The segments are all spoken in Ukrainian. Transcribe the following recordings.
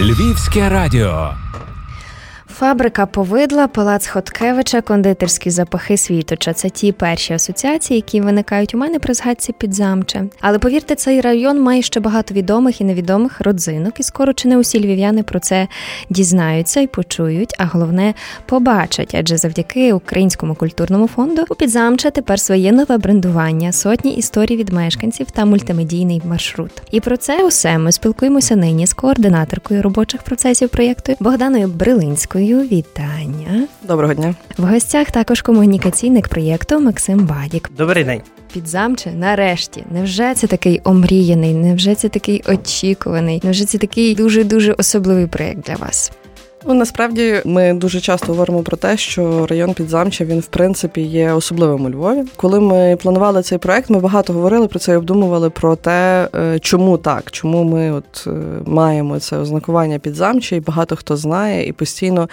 Львівське радіо. Фабрика повидла, Палац Хоткевича, кондитерські запахи Світоча – це ті перші асоціації, які виникають у мене при згадці Підзамче. Але повірте, цей район має ще багато відомих і невідомих родзинок, і скоро чи не усі львів'яни про це дізнаються і почують, а головне – побачать. Адже завдяки Українському культурному фонду у Підзамче тепер своє нове брендування, сотні історій від мешканців та мультимедійний маршрут. І про це усе ми спілкуємося нині з координаторкою робочих процесів проєкту Богданою Брилинською. Вітання. Доброго дня. В гостях також комунікаційник проєкту Максим Бадик. Добрий день. Підзамче нарешті. Невже це такий омріяний, невже це такий очікуваний, невже це такий дуже-дуже особливий проєкт для вас? Ну, насправді, ми дуже часто говоримо про те, що район Підзамче, він, в принципі, є особливим у Львові. Коли ми планували цей проект, ми багато говорили про це і обдумували про те, чому так, чому ми от маємо це ознаковання Підзамче, і багато хто знає, і постійно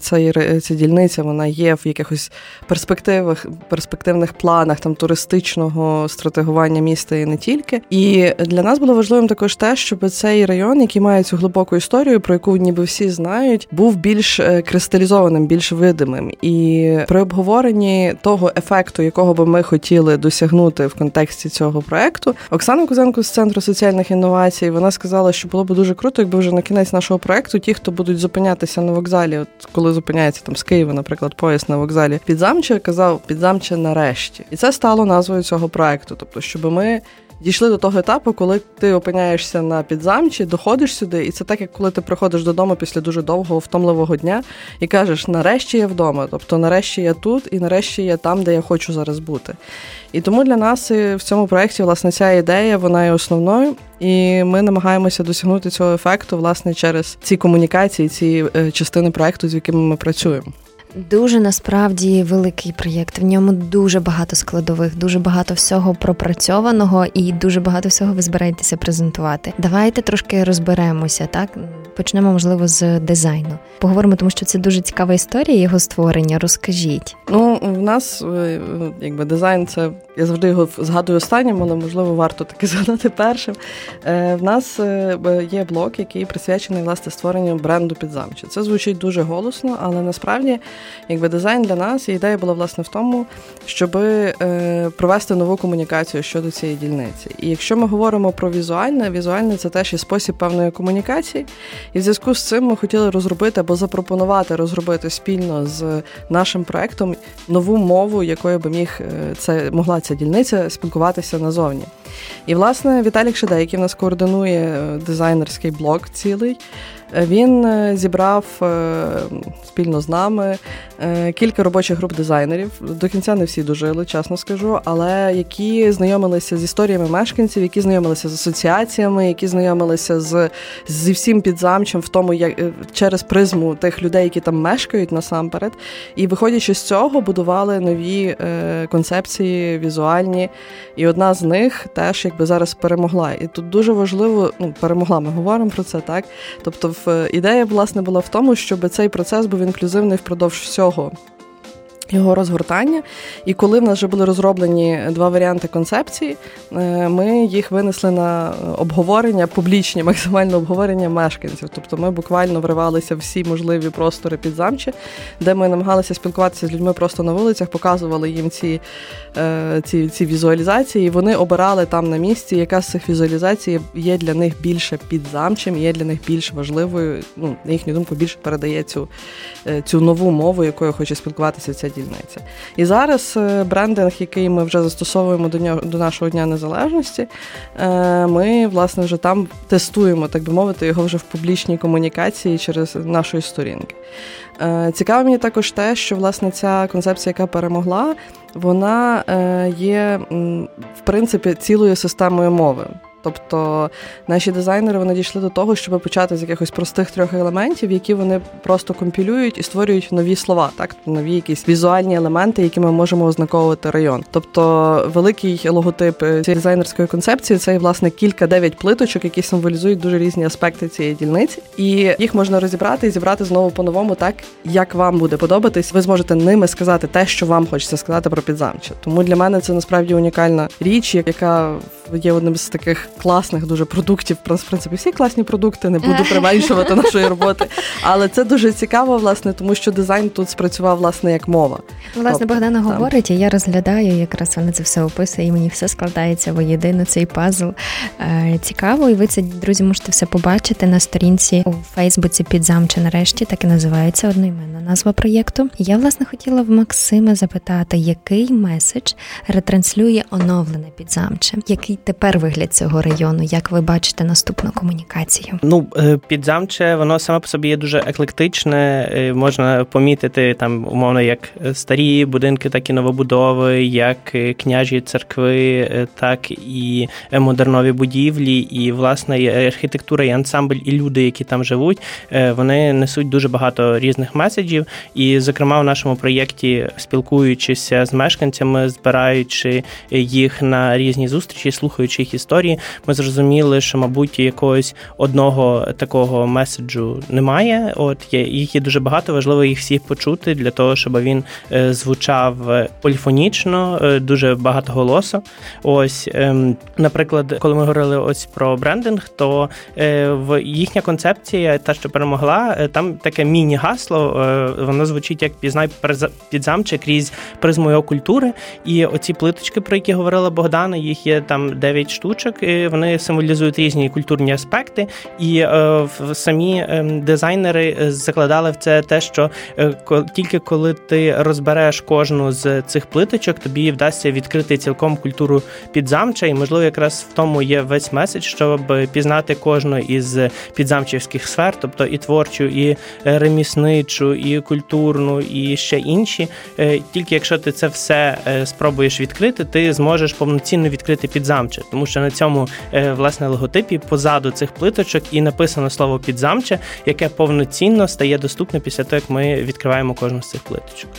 ця дільниця, вона є в якихось перспективах, перспективних планах там туристичного стратегування міста і не тільки. І для нас було важливим також те, щоб цей район, який має цю глибоку історію, про яку ніби всі знають, був більш кристалізованим, більш видимим. І при обговоренні того ефекту, якого би ми хотіли досягнути в контексті цього проекту, Оксана Кузенко з Центру соціальних інновацій, вона сказала, що було б дуже круто, якби вже на кінець нашого проекту ті, хто будуть зупинятися на вокзалі, от коли зупиняється там з Києва, наприклад, поїзд на вокзалі Підзамче, казав «Підзамче нарешті». І це стало назвою цього проекту, тобто, щоб ми дійшли до того етапу, коли ти опиняєшся на Підзамчі, доходиш сюди, і це так, як коли ти приходиш додому після дуже довгого, втомливого дня і кажеш, нарешті я вдома, тобто нарешті я тут і нарешті я там, де я хочу зараз бути. І тому для нас в цьому проєкті, власне, ця ідея, вона є основною, і ми намагаємося досягнути цього ефекту, власне, через ці комунікації, ці частини проєкту, з якими ми працюємо. Дуже, насправді, великий проєкт. В ньому дуже багато складових, дуже багато всього пропрацьованого і дуже багато всього ви збираєтеся презентувати. Давайте трошки розберемося, так? Почнемо, можливо, з дизайну. Поговоримо, тому що це дуже цікава історія його створення. Розкажіть. Ну, в нас, якби, дизайн, це, я завжди його згадую останнім, але, можливо, варто таки згадати першим. В нас є блок, який присвячений, власне, створенню бренду Підзамче. Це звучить дуже голосно, але, насправді, якби дизайн для нас і ідея була, власне, в тому, щоб провести нову комунікацію щодо цієї дільниці. І якщо ми говоримо про візуальне, візуальне – це теж і спосіб певної комунікації. І в зв'язку з цим ми хотіли розробити або запропонувати розробити спільно з нашим проектом нову мову, якою би могла ця дільниця спілкуватися назовні. І, власне, Віталік Шидай, який в нас координує дизайнерський блок цілий, він зібрав спільно з нами кілька робочих груп дизайнерів. До кінця не всі дожили, чесно скажу, але які знайомилися з історіями мешканців, які знайомилися з асоціаціями, які знайомилися зі всім Підзамчем в тому, як через призму тих людей, які там мешкають насамперед. І, виходячи з цього, будували нові концепції візуальні. І одна з них теж якби зараз перемогла. І тут дуже важливо, перемогла, ми говоримо про це, так? Тобто ідея, власне, була в тому, щоб цей процес був інклюзивний впродовж всього його розгортання. І коли в нас вже були розроблені два варіанти концепції, ми їх винесли на обговорення, публічні максимальне обговорення мешканців. Тобто ми буквально вривалися в всі можливі простори Підзамче, де ми намагалися спілкуватися з людьми просто на вулицях, показували їм ці візуалізації, і вони обирали там на місці, яка з цих візуалізацій є для них більше Підзамчем, є для них більш важливою, на їхню думку, більше передає цю нову мову, якою хоче спілкуватися ця дільниця. І зараз брендинг, який ми вже застосовуємо до нашого Дня Незалежності, ми, власне, вже там тестуємо, так би мовити, його вже в публічній комунікації через нашої сторінки. Цікаво мені також те, що, власне, ця концепція, яка перемогла, вона є, в принципі, цілою системою мови. Тобто наші дизайнери, вони дійшли до того, щоб почати з якихось простих трьох елементів, які вони просто компілюють і створюють нові слова, так, нові якісь візуальні елементи, які ми можемо ознаковувати район. Тобто великий логотип цієї дизайнерської концепції – це, власне, кілька-дев'ять плиточок, які символізують дуже різні аспекти цієї дільниці. І їх можна розібрати і зібрати знову по-новому так, як вам буде подобатись. Ви зможете ними сказати те, що вам хочеться сказати про Підзамче. Тому для мене це, насправді, унікальна річ, яка є одним з таких класних дуже продуктів. В принципі, всі класні продукти, не буду применшувати нашої роботи. Але це дуже цікаво, власне, тому що дизайн тут спрацював, власне, як мова. Власне, тобто, Богдана говорить, і я розглядаю, якраз вона це все описує, і мені все складається воєдино, цей пазл. Цікаво, і ви це, друзі, можете все побачити на сторінці у Фейсбуці «Підзамче нарешті», так і називається одноіменна назва проєкту. Я, власне, хотіла в Максима запитати, який меседж ретранслює оновлене Підзамче? Який тепер вигляд цього району? Як ви бачите наступну комунікацію? Ну, Підзамче, воно саме по собі є дуже еклектичне. Можна помітити там, умовно, як старі будинки, так і новобудови, як княжі церкви, так і модернові будівлі. І, власне, і архітектура, і ансамбль, і люди, які там живуть, вони несуть дуже багато різних меседжів. І, зокрема, в нашому проєкті, спілкуючися з мешканцями, збираючи їх на різні зустрічі, слухаючи їх історії, ми зрозуміли, що, мабуть, якогось одного такого меседжу немає. От їх є дуже багато, важливо їх всіх почути для того, щоб він звучав поліфонічно, дуже багатоголосо. Ось, наприклад, коли ми говорили ось про брендинг, то в їхня концепція, та, що перемогла, там таке міні-гасло, воно звучить як «Пізнай Підзамче крізь призму його культури». І оці плиточки, про які говорила Богдана, їх є там 9 штучок, і вони символізують різні культурні аспекти. І самі дизайнери закладали в це те, що тільки коли ти розбереш кожну з цих плиточок, тобі вдасться відкрити цілком культуру Підзамча. І, можливо, якраз в тому є весь меседж, щоб пізнати кожну із підзамчівських сфер, тобто і творчу, і ремісничу, і культурну, і ще інші. Тільки якщо ти це все спробуєш відкрити, ти зможеш повноцінно відкрити Підзамче, тому що на цьому, власне, логотипі позаду цих плиточок і написано слово «Підзамче», яке повноцінно стає доступне після того, як ми відкриваємо кожну з цих плиточок.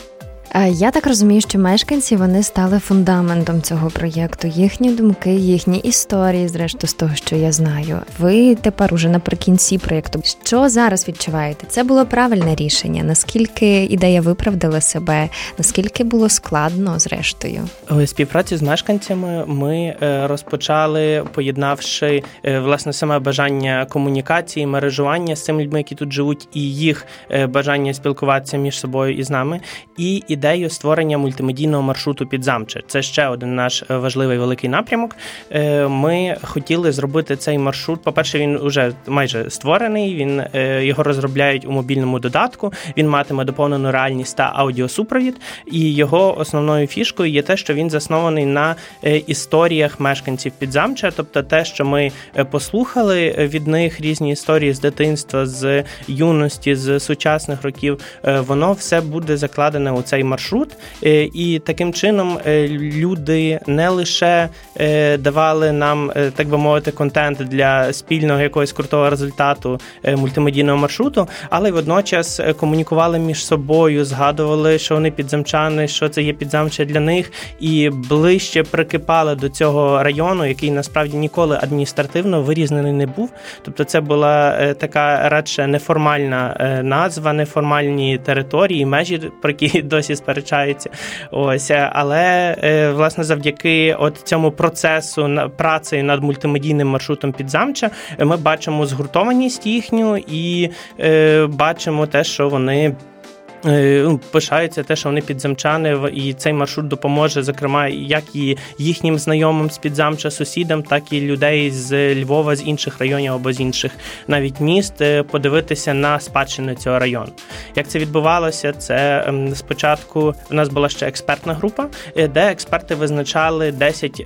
Я так розумію, що мешканці, вони стали фундаментом цього проєкту. Їхні думки, їхні історії, зрештою, з того, що я знаю. Ви тепер уже наприкінці проєкту. Що зараз відчуваєте? Це було правильне рішення? Наскільки ідея виправдала себе? Наскільки було складно, зрештою? Співпрацю з мешканцями ми розпочали, поєднавши, власне, саме бажання комунікації, мережування з цими людьми, які тут живуть, і їх бажання спілкуватися між собою і з нами, і ідею створення мультимедійного маршруту Підзамче. Це ще один наш важливий великий напрямок. Ми хотіли зробити цей маршрут. По-перше, він уже майже створений, він його розробляють у мобільному додатку, він матиме доповнену реальність та аудіосупровід, і його основною фішкою є те, що він заснований на історіях мешканців Підзамча, тобто те, що ми послухали від них, різні історії з дитинства, з юності, з сучасних років, воно все буде закладене у цей маршрут, і таким чином люди не лише давали нам, так би мовити, контент для спільного якогось крутого результату мультимедійного маршруту, але й водночас комунікували між собою, згадували, що вони підзамчани, що це є Підзамче для них, і ближче прикипали до цього району, який насправді ніколи адміністративно вирізнений не був. Тобто це була така радше неформальна назва, неформальні території, межі, про які досі сперечаються. Ось, але, власне, завдяки от цьому процесу праці над мультимедійним маршрутом Підзамча ми бачимо згуртованість їхню і бачимо те, що вони пишаються те, що вони підзамчани, і цей маршрут допоможе, зокрема, як і їхнім знайомим з Підзамча, сусідам, так і людей з Львова, з інших районів або з інших навіть міст, подивитися на спадщину цього району. Як це відбувалося? Це спочатку в нас була ще експертна група, де експерти визначали 10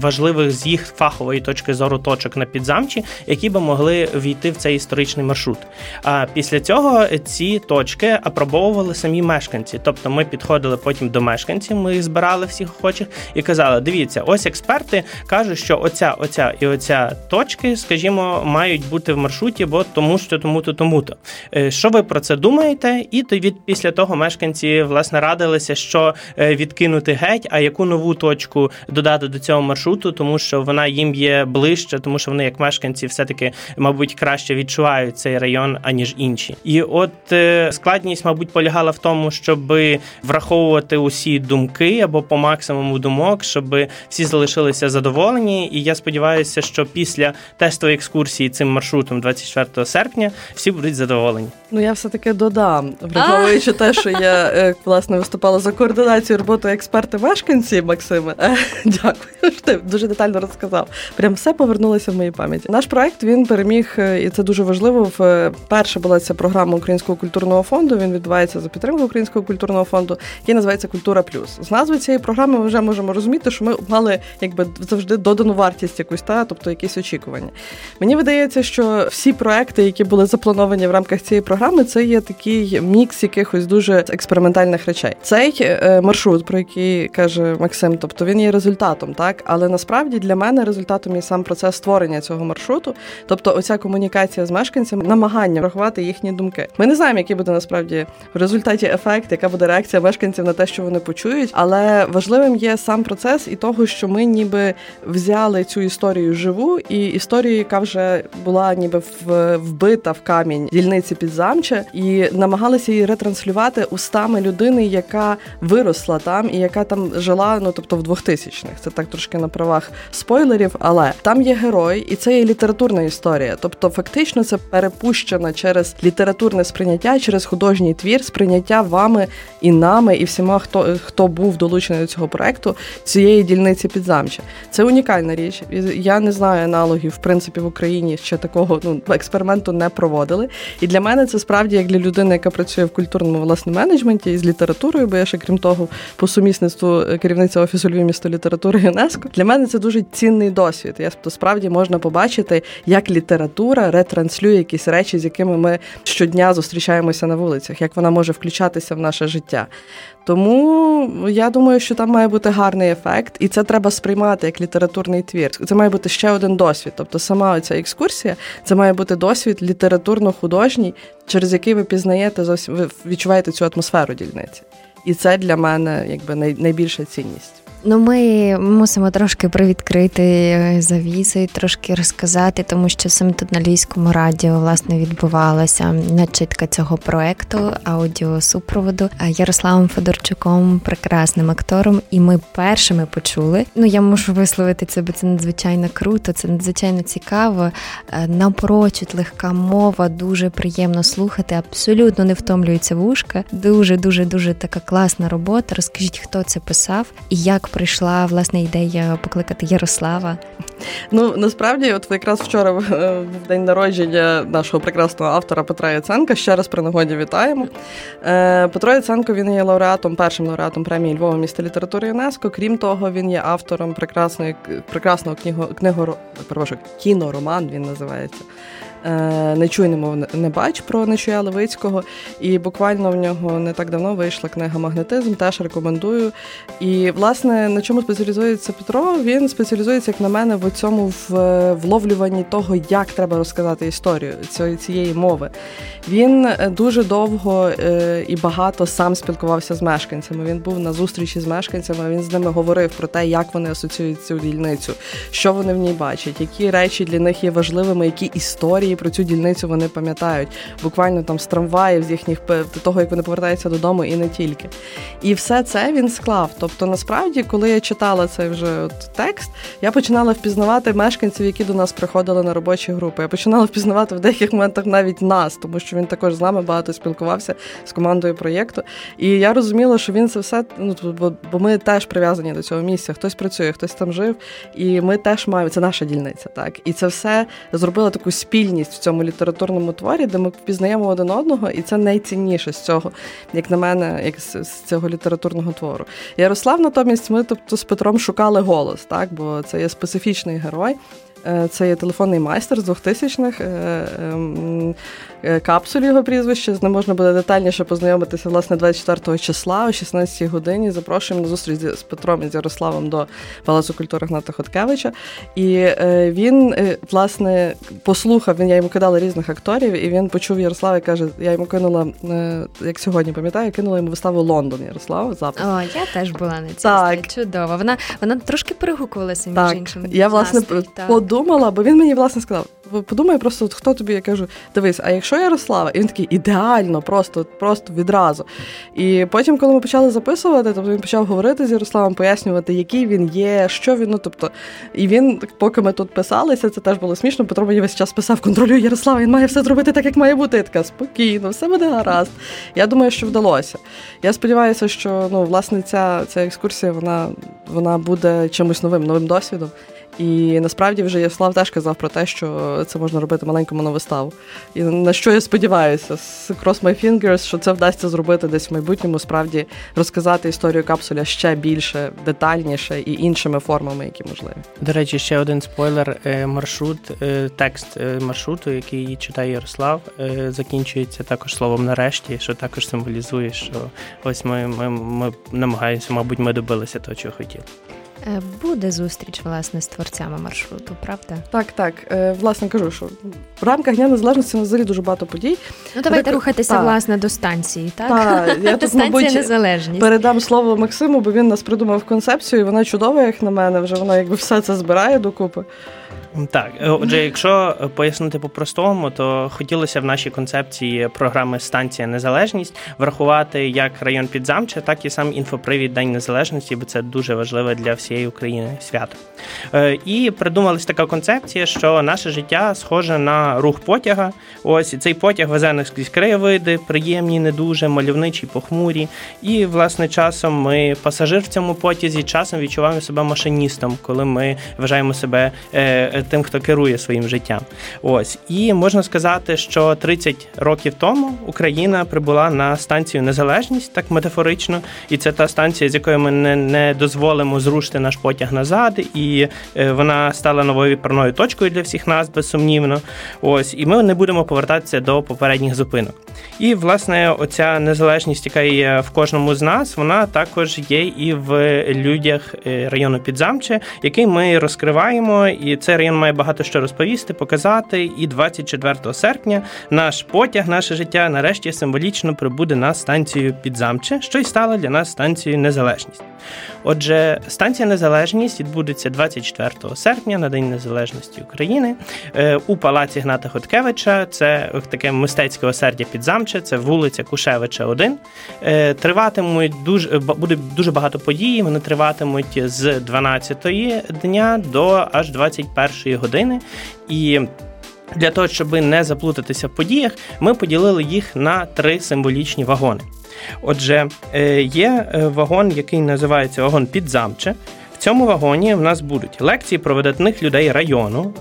важливих з їх фахової точки зору точок на Підзамчі, які би могли війти в цей історичний маршрут. А після цього ці точки апробовували самі мешканці. Тобто ми підходили потім до мешканців, ми їх збирали всіх охочих і казали, дивіться, ось експерти кажуть, що оця і оця точки, скажімо, мають бути в маршруті, бо тому-то. Що ви про це думаєте? І тоді після того мешканці, власне, радилися, що відкинути геть, а яку нову точку додати до цього маршруту, тому що вона їм є ближче, тому що вони, як мешканці, все-таки, мабуть, краще відчувають цей район, аніж інші. І от складність, мабуть, полягає полягала в тому, щоб враховувати усі думки або по максимуму думок, щоб всі залишилися задоволені. І я сподіваюся, що після тестової екскурсії цим маршрутом 24 серпня всі будуть задоволені. Ну, я все-таки додам, враховуючи те, що я, власне, виступала за координацію роботи експерти-мешканці, Максиме. Дякую, що ти дуже детально розказав. Прям все повернулося в моїй пам'яті. Наш проект, він переміг, і це дуже важливо, перша була ця програма Українського культурного фонду, він відбувається за підтримку Українського культурного фонду, який називається «Культура плюс». З назви цієї програми ми вже можемо розуміти, що ми мали, якби, завжди додану вартість якусь, тобто якісь очікування. Мені видається, що всі проекти, які були заплановані в рамках цієї програми, це є такий мікс якихось дуже експериментальних речей. Цей маршрут, про який каже Максим, тобто він є результатом, так? Але насправді для мене результатом є сам процес створення цього маршруту, тобто оця комунікація з мешканцями, намагання врахувати їхні думки. Ми не знаємо, який буде насправді в результаті ефект, яка буде реакція мешканців на те, що вони почують, але важливим є сам процес і того, що ми ніби взяли цю історію живу і історію, яка вже була ніби вбита в камінь дільниці Підзамче, і намагалися її ретранслювати устами людини, яка виросла там і яка там жила, ну тобто в 2000-х. Це так трошки на правах спойлерів, але там є герой, і це є літературна історія. Тобто фактично це перепущено через літературне сприйняття, через художній твір, сприйняття вами і нами, і всіма, хто був долучений до цього проекту, цієї дільниці Підзамче. Це унікальна річ. Я не знаю аналогів, в принципі, в Україні ще такого експерименту не проводили. І для мене це справді, як для людини, яка працює в культурному, власне, менеджменті і з літературою, бо я ще, крім того, по сумісництву керівниця Офісу Львів міста літератури ЮНЕСКО, для мене це дуже цінний досвід. Я справді можна побачити, як література ретранслює якісь речі, з якими ми щодня зустрічаємося на вулицях, як вона може включатися в наше життя. Тому я думаю, що там має бути гарний ефект, і це треба сприймати як літературний твір. Це має бути ще один досвід. Тобто сама оця екскурсія, це має бути досвід літературно-художній, через який ви пізнаєте, зовсім ви відчуваєте цю атмосферу дільниці. І це для мене якби найбільша цінність. Ну, ми мусимо трошки привідкрити завіси, трошки розказати, тому що саме тут на Львівському радіо, власне, відбувалася начитка цього проекту, аудіосупроводу Ярославом Федорчуком, прекрасним актором, і ми першими почули. Ну, я можу висловити це, бо це надзвичайно круто, це надзвичайно цікаво. Напрочуд легка мова, дуже приємно слухати, абсолютно не втомлюється вушка. Дуже така класна робота. Розкажіть, хто це писав і як прийшла, власне, ідея покликати Ярослава? Ну, насправді, от якраз вчора був день народження нашого прекрасного автора Петра Яценка. Ще раз при нагоді вітаємо. Петро Яценко, він є лауреатом, першим лауреатом премії Львова міста літератури ЮНЕСКО. Крім того, він є автором прекрасного кінороман, він називається. «Нечуй, немов не бач» про Нечуя Левицького, і буквально в нього не так давно вийшла книга «Магнетизм», теж рекомендую. І, власне, на чому спеціалізується Петро? Він спеціалізується, як на мене, в цьому вловлюванні того, як треба розказати історію цієї мови. Він дуже довго і багато сам спілкувався з мешканцями, він був на зустрічі з мешканцями, він з ними говорив про те, як вони асоціюють цю дільницю, що вони в ній бачать, які речі для них є важливими, які історії і про цю дільницю вони пам'ятають. Буквально там з трамваїв, з їхніх, того, як вони повертаються додому і не тільки. І все це він склав. Тобто, насправді, коли я читала цей вже текст, я починала впізнавати мешканців, які до нас приходили на робочі групи. Я починала впізнавати в деяких моментах навіть нас, тому що він також з нами багато спілкувався з командою проєкту. І я розуміла, що він це все, бо ми теж прив'язані до цього місця. Хтось працює, хтось там жив, і ми теж маємо, це наша дільниця, так. І це все зробило таку спільність в цьому літературному творі, де ми впізнаємо один одного, і це найцінніше з цього, як на мене, як з цього літературного твору. Ярослав, натомість, ми, тобто, з Петром шукали голос, так, бо це є специфічний герой. Це є телефонний майстер з 2000-х, капсулі його прізвище. З ним можна буде детальніше познайомитися, власне, 24 числа о 16 годині. Запрошуємо на зустріч з Петром і з Ярославом до Палацу культури Гната Хоткевича. І він, власне, послухав, я йому кидала різних акторів, і він почув Ярослава і каже, я йому кинула, як сьогодні пам'ятаю, кинула йому виставу «Лондон» Ярослава. Запис. О, я теж була на цій виставі. Чудово. Вона трошки перегукувалася між іншим. Я, власне, подумала, бо він мені, власне, сказав, подумай просто, хто тобі, я кажу, дивись, а якщо Ярослава? І він такий, ідеально, просто відразу. І потім, коли ми почали записувати, тобто він почав говорити з Ярославом, пояснювати, який він є, що він, ну, тобто, і він, поки ми тут писалися, це теж було смішно, Петро мені весь час писав, контролюй Ярослава, він має все зробити так, як має бути. Я така, спокійно, все буде гаразд. Я думаю, що вдалося. Я сподіваюся, що, ну, власне, ця екскурсія, вона буде чимось новим досвідом. І насправді вже Ярослав теж казав про те, що це можна робити маленьку моновиставу. І на що я сподіваюся, cross my fingers, що це вдасться зробити десь в майбутньому, справді розказати історію капсуля ще більше, детальніше і іншими формами, які можливі. До речі, ще один спойлер. Текст маршруту, який читає Ярослав, закінчується також словом «нарешті», що також символізує, що ось ми намагаємося, мабуть, ми добилися того, чого хотіли. Буде зустріч, власне, з творцями маршруту, правда? Так. Власне, кажу, що в рамках Дня Незалежності у нас взагалі дуже багато подій. Ну, давайте рухатися, власне, до станції, так? Так, я тут, мабуть, передам слово Максиму, бо він нас придумав концепцію, і вона чудова, як на мене, вже вона якби все це збирає докупи. Так, отже, якщо пояснити по-простому, то хотілося в нашій концепції програми «Станція Незалежність» врахувати як район Підзамче, так і сам інфопривід День Незалежності, бо це дуже важливе для всієї України свято. І придумалась така концепція, що наше життя схоже на рух потяга. Ось цей потяг везе нас крізь краєвиди, приємні, не дуже, мальовничі, похмурі. І, власне, часом ми пасажир в цьому потязі, часом відчуваємо себе машиністом, коли ми вважаємо себе тим, хто керує своїм життям. Ось. І можна сказати, що 30 років тому Україна прибула на станцію Незалежність, так метафорично, і це та станція, з якої ми не дозволимо зрушити наш потяг назад, і вона стала новою відправною точкою для всіх нас, безсумнівно. Ось. І ми не будемо повертатися до попередніх зупинок. І, власне, оця незалежність, яка є в кожному з нас, вона також є і в людях району Підзамче, який ми розкриваємо, і це район має багато що розповісти, показати, і 24 серпня наш потяг, наше життя нарешті символічно прибуде на станцію Підзамче, що й стало для нас станцією Незалежність. Отже, станція Незалежність відбудеться 24 серпня на День Незалежності України у палаці Гната Хоткевича, це таке мистецьке осердя Підзамче, це вулиця Кушевича 1. Буде дуже багато подій, вони триватимуть з 12 дня до аж 21 години. І для того, щоб не заплутатися в подіях, ми поділили їх на 3 символічні вагони. Отже, є вагон, який називається вагон Підзамче. В цьому вагоні в нас будуть лекції про видатних людей району.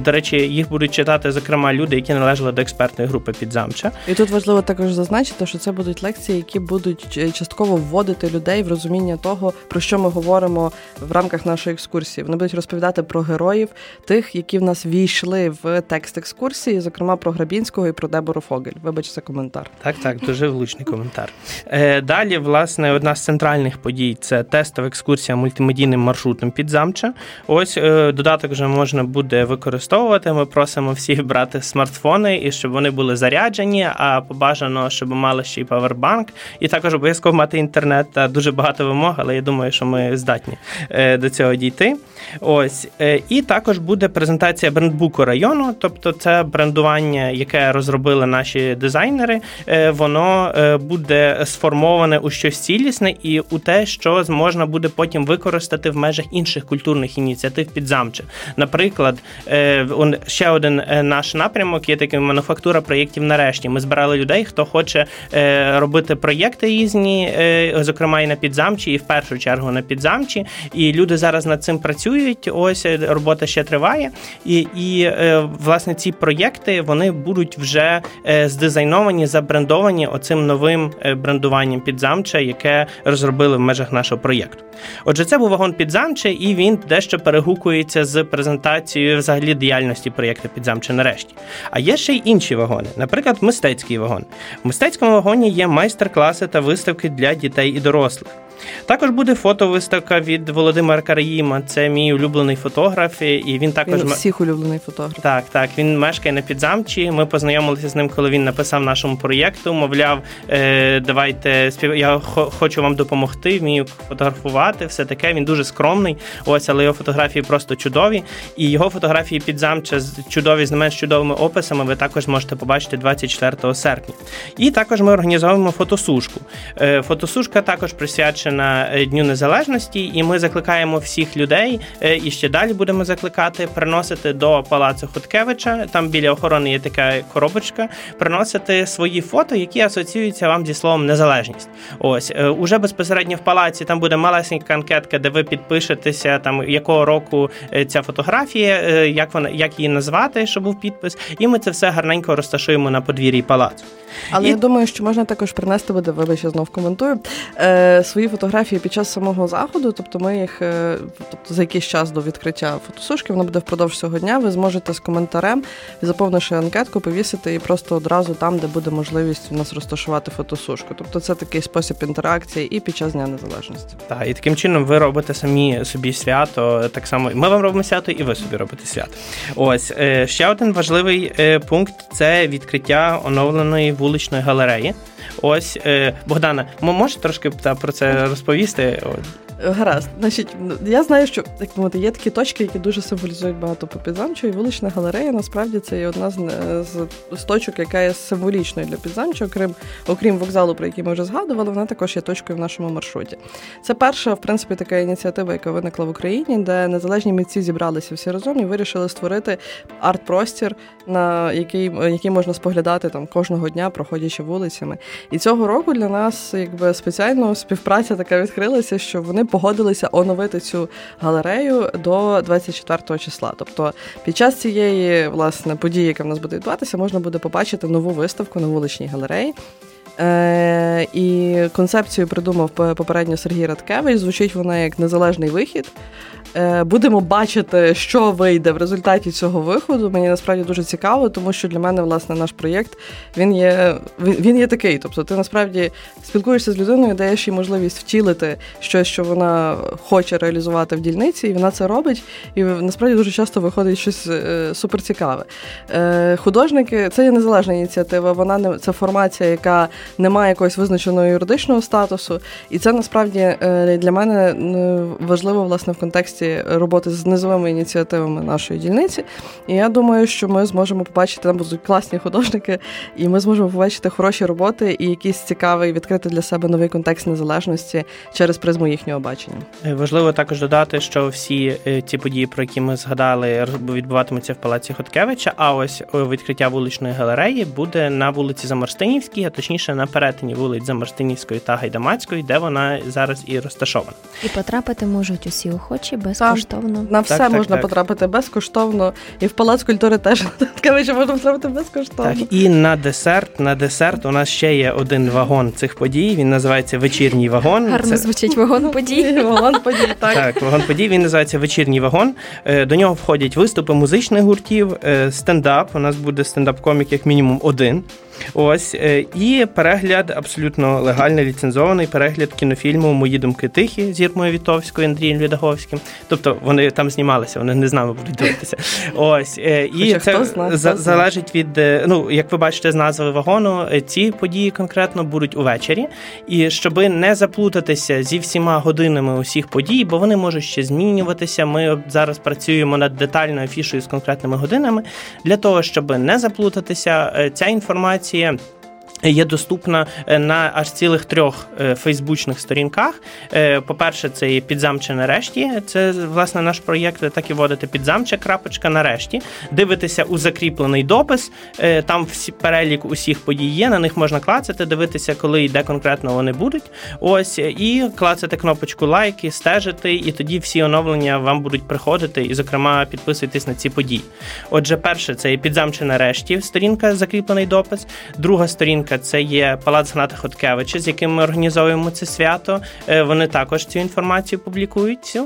До речі, їх будуть читати, зокрема, люди, які належали до експертної групи Підзамча. І тут важливо також зазначити, що це будуть лекції, які будуть частково вводити людей в розуміння того, про що ми говоримо в рамках нашої екскурсії. Вони будуть розповідати про героїв, тих, які в нас війшли в текст екскурсії, зокрема, про Грабінського і про Дебору Фогель. Вибач, це коментар. Так, дуже влучний коментар. Далі, власне, одна з центральних подій – це тестова екскурсія мультимедійним маршрутом Підзамче. Ось додаток вже можна буде використовувати. Ми просимо всіх брати смартфони, і щоб вони були заряджені, а побажано, щоб мали ще й павербанк. І також обов'язково мати інтернет. Та дуже багато вимог, але я думаю, що ми здатні до цього дійти. Ось. І також буде презентація брендбуку району, тобто це брендування, яке розробили наші дизайнери. Воно буде сформоване у щось цілісне і у те, що можна буде потім використати в межах інших культурних ініціатив Підзамче. Наприклад, ще один наш напрямок є такий мануфактура проєктів нарешті. Ми збирали людей, хто хоче робити проєкти різні, зокрема і на Підзамчі, і в першу чергу на Підзамчі. І люди зараз над цим працюють, ось робота ще триває. І власне, ці проєкти, вони будуть вже здизайновані, забрендовані оцим новим брендуванням Підзамча, яке розробили в межах нашого проєкту. Отже, це був вагон Підзамче, і він дещо перегукується з презентацією взагалі діяльності проєкту Підзамче нарешті. А є ще й інші вагони, наприклад, мистецький вагон. В мистецькому вагоні є майстер-класи та виставки для дітей і дорослих. Також буде фотовиставка від Володимира Караїма. Це мій улюблений фотограф, і він також всіх улюблений фотограф. Так, він мешкає на Підзамчі. Ми познайомилися з ним, коли він написав нашому проєкту. Мовляв, давайте я хочу вам допомогти. Вмію фотографувати, все таке. Він дуже скромний. Ось, але його фотографії просто чудові. І його фотографії Підзамча чудові з не менш чудовими описами. Ви також можете побачити 24 серпня. І також ми організовуємо фотосушку. Фотосушка також присвячена Дню Незалежності, і ми закликаємо всіх людей, і ще далі будемо закликати, приносити до Палацу Хоткевича, там біля охорони є така коробочка, приносити свої фото, які асоціюються вам зі словом «незалежність». Ось, уже безпосередньо в Палаці там буде малесенька анкетка, де ви підпишетеся, там, якого року ця фотографія, як її назвати, щоб був підпис, і ми це все гарненько розташуємо на подвір'ї Палацу. Але я думаю, що можна також принести, буде, вибач, я знов коментую, свої фотографії під час самого заходу, тобто ми їх, тобто за якийсь час до відкриття фотосушки, воно буде впродовж цього дня, ви зможете з коментарем, заповнивши анкетку, повісити і просто одразу там, де буде можливість у нас розташувати фотосушку. Тобто це такий спосіб інтеракції і під час Дня Незалежності. Так, і таким чином ви робите самі собі свято, так само ми вам робимо свято і ви собі робите свято. Ось, ще один важливий пункт – це відкриття оновленої вуличної галереї. Ось, Богдана, можеш трошки про це розповісти? Гаразд. Значить, я знаю, що як мовити, є такі точки, які дуже символізують багато по Підзамчу, і вулична галерея, насправді, це є одна з точок, яка є символічною для Підзамчу, окрім вокзалу, про який ми вже згадували, вона також є точкою в нашому маршруті. Це перша, в принципі, така ініціатива, яка виникла в Україні, де незалежні митці зібралися всі разом і вирішили створити арт-простір, на який можна споглядати там кожного дня, проходячи вулицями. І цього року для нас, якби, спеціально співпраця така відкрилася, що вони погодилися оновити цю галерею до 24 числа. Тобто під час цієї, власне, події, яка в нас буде відбуватися, можна буде побачити нову виставку на вуличній галереї. І концепцію придумав попередньо Сергій Радкевич, звучить вона як «Незалежний вихід». Будемо бачити, що вийде в результаті цього виходу. Мені насправді дуже цікаво, тому що для мене, власне, наш проєкт, він є такий. Тобто ти насправді спілкуєшся з людиною, даєш їй можливість втілити щось, що вона хоче реалізувати в дільниці, і вона це робить, і насправді дуже часто виходить щось суперцікаве. Художники, це є незалежна ініціатива, це формація, яка не має якогось визначеного юридичного статусу, і це насправді для мене важливо, власне, в контексті роботи з низовими ініціативами нашої дільниці. І я думаю, що ми зможемо побачити, там будуть класні художники, і ми зможемо побачити хороші роботи і якийсь цікавий, відкрити для себе новий контекст незалежності через призму їхнього бачення. Важливо також додати, що всі ці події, про які ми згадали, відбуватимуться в Палаці Хоткевича, а ось відкриття вуличної галереї буде на вулиці Замарстинівській, а точніше на перетині вулиць Замарстинівської та Гайдамацької, де вона зараз і розташована. І потрапити можуть усі охочі, безкоштовно. Там, на все можна потрапити безкоштовно. І в Палац культури теж можна потрапити безкоштовно. Так, і на десерт у нас ще є один вагон цих подій. Він називається «Вечірній вагон». Гарно звучить «Вагон подій». «Вагон подій», так. Так, «Вагон подій», він називається «Вечірній вагон». До нього входять виступи музичних гуртів, стендап. У нас буде стендап-комік як мінімум один. Ось, і перегляд, абсолютно легальний, ліцензований перегляд кінофільму «Мої думки тихі» з Ірмою Вітовською, Андрієм Людоговським. Тобто вони там знімалися, вони не з нами будуть дивитися. Ось, і це залежить від, ну, як ви бачите з назви вагону, ці події конкретно будуть увечері. І щоб не заплутатися зі всіма годинами усіх подій, бо вони можуть ще змінюватися, ми зараз працюємо над детальною афішою з конкретними годинами, для того, щоб не заплутатися, ця інформація є доступна на аж цілих 3 фейсбучних сторінках. По-перше, це і «Підзамче нарешті», це, власне, наш проєкт, так і вводити «Підзамче.нарешті». Дивитися у закріплений допис, там перелік усіх подій є, на них можна клацати, дивитися, коли і де конкретно вони будуть. Ось, і клацати кнопочку «Лайки», стежити, і тоді всі оновлення вам будуть приходити, і, зокрема, підписуйтесь на ці події. Отже, перше, це і «Підзамче нарешті» сторінка, закріплений допис. Друга сторінка Яценка, це є Палац Хоткевича, з яким ми організовуємо це свято. Вони також цю інформацію публікують.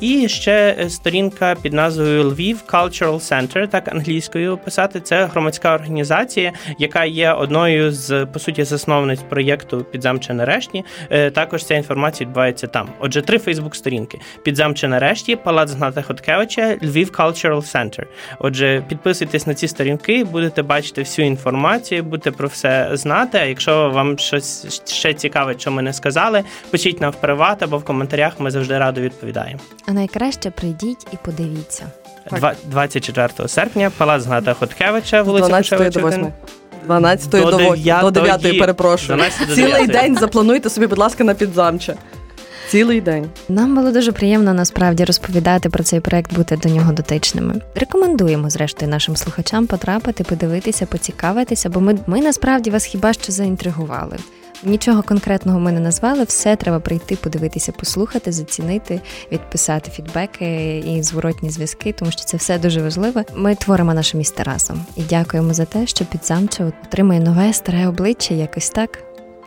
І ще сторінка під назвою Lviv Cultural Center, так англійською писати. Це громадська організація, яка є одною з, по суті, засновниць проєкту «Підзамче нарешті». Також ця інформація відбувається там. Отже, 3 фейсбук-сторінки. «Підзамче нарешті», «Палац Хоткевича», «Lviv Cultural Center». Отже, підписуйтесь на ці сторінки, будете бачити всю інформацію, будете про все знати. А якщо вам щось ще цікаве, що ми не сказали, пишіть нам в приват або в коментарях, ми завжди радо відповідаємо. А найкраще прийдіть і подивіться. 24 серпня, Палац Хоткевича, вулиця Шевченка, 1. 12 до 9, перепрошую. 12 до 9. Цілий день заплануйте собі, будь ласка, на Підзамче. Цілий день. Нам було дуже приємно, насправді, розповідати про цей проєкт, бути до нього дотичними. Рекомендуємо, зрештою, нашим слухачам потрапити, подивитися, поцікавитися, бо ми насправді вас хіба що заінтригували. Нічого конкретного ми не назвали, все треба прийти, подивитися, послухати, зацінити, відписати фідбеки і зворотні зв'язки, тому що це все дуже важливо. Ми творимо наше місто разом. І дякуємо за те, що Підзамче отримає нове, старе обличчя, якось так.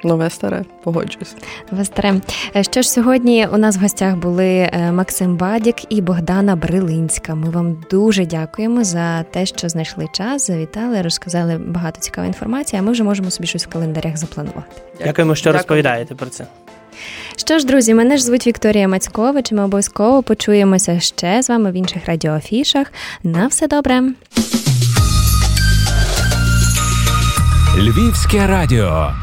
Нове старе, погоджуюсь. Нове старе. Що ж, сьогодні у нас в гостях були Максим Бадик і Богдана Брилинська. Ми вам дуже дякуємо за те, що знайшли час, завітали, розказали багато цікавої інформації, а ми вже можемо собі щось в календарях запланувати. Дякуємо, що розповідаєте про це. Що ж, друзі, мене ж звуть Вікторія Мацькова, і ми обов'язково почуємося ще з вами в інших радіоафішах. На все добре! Львівське радіо.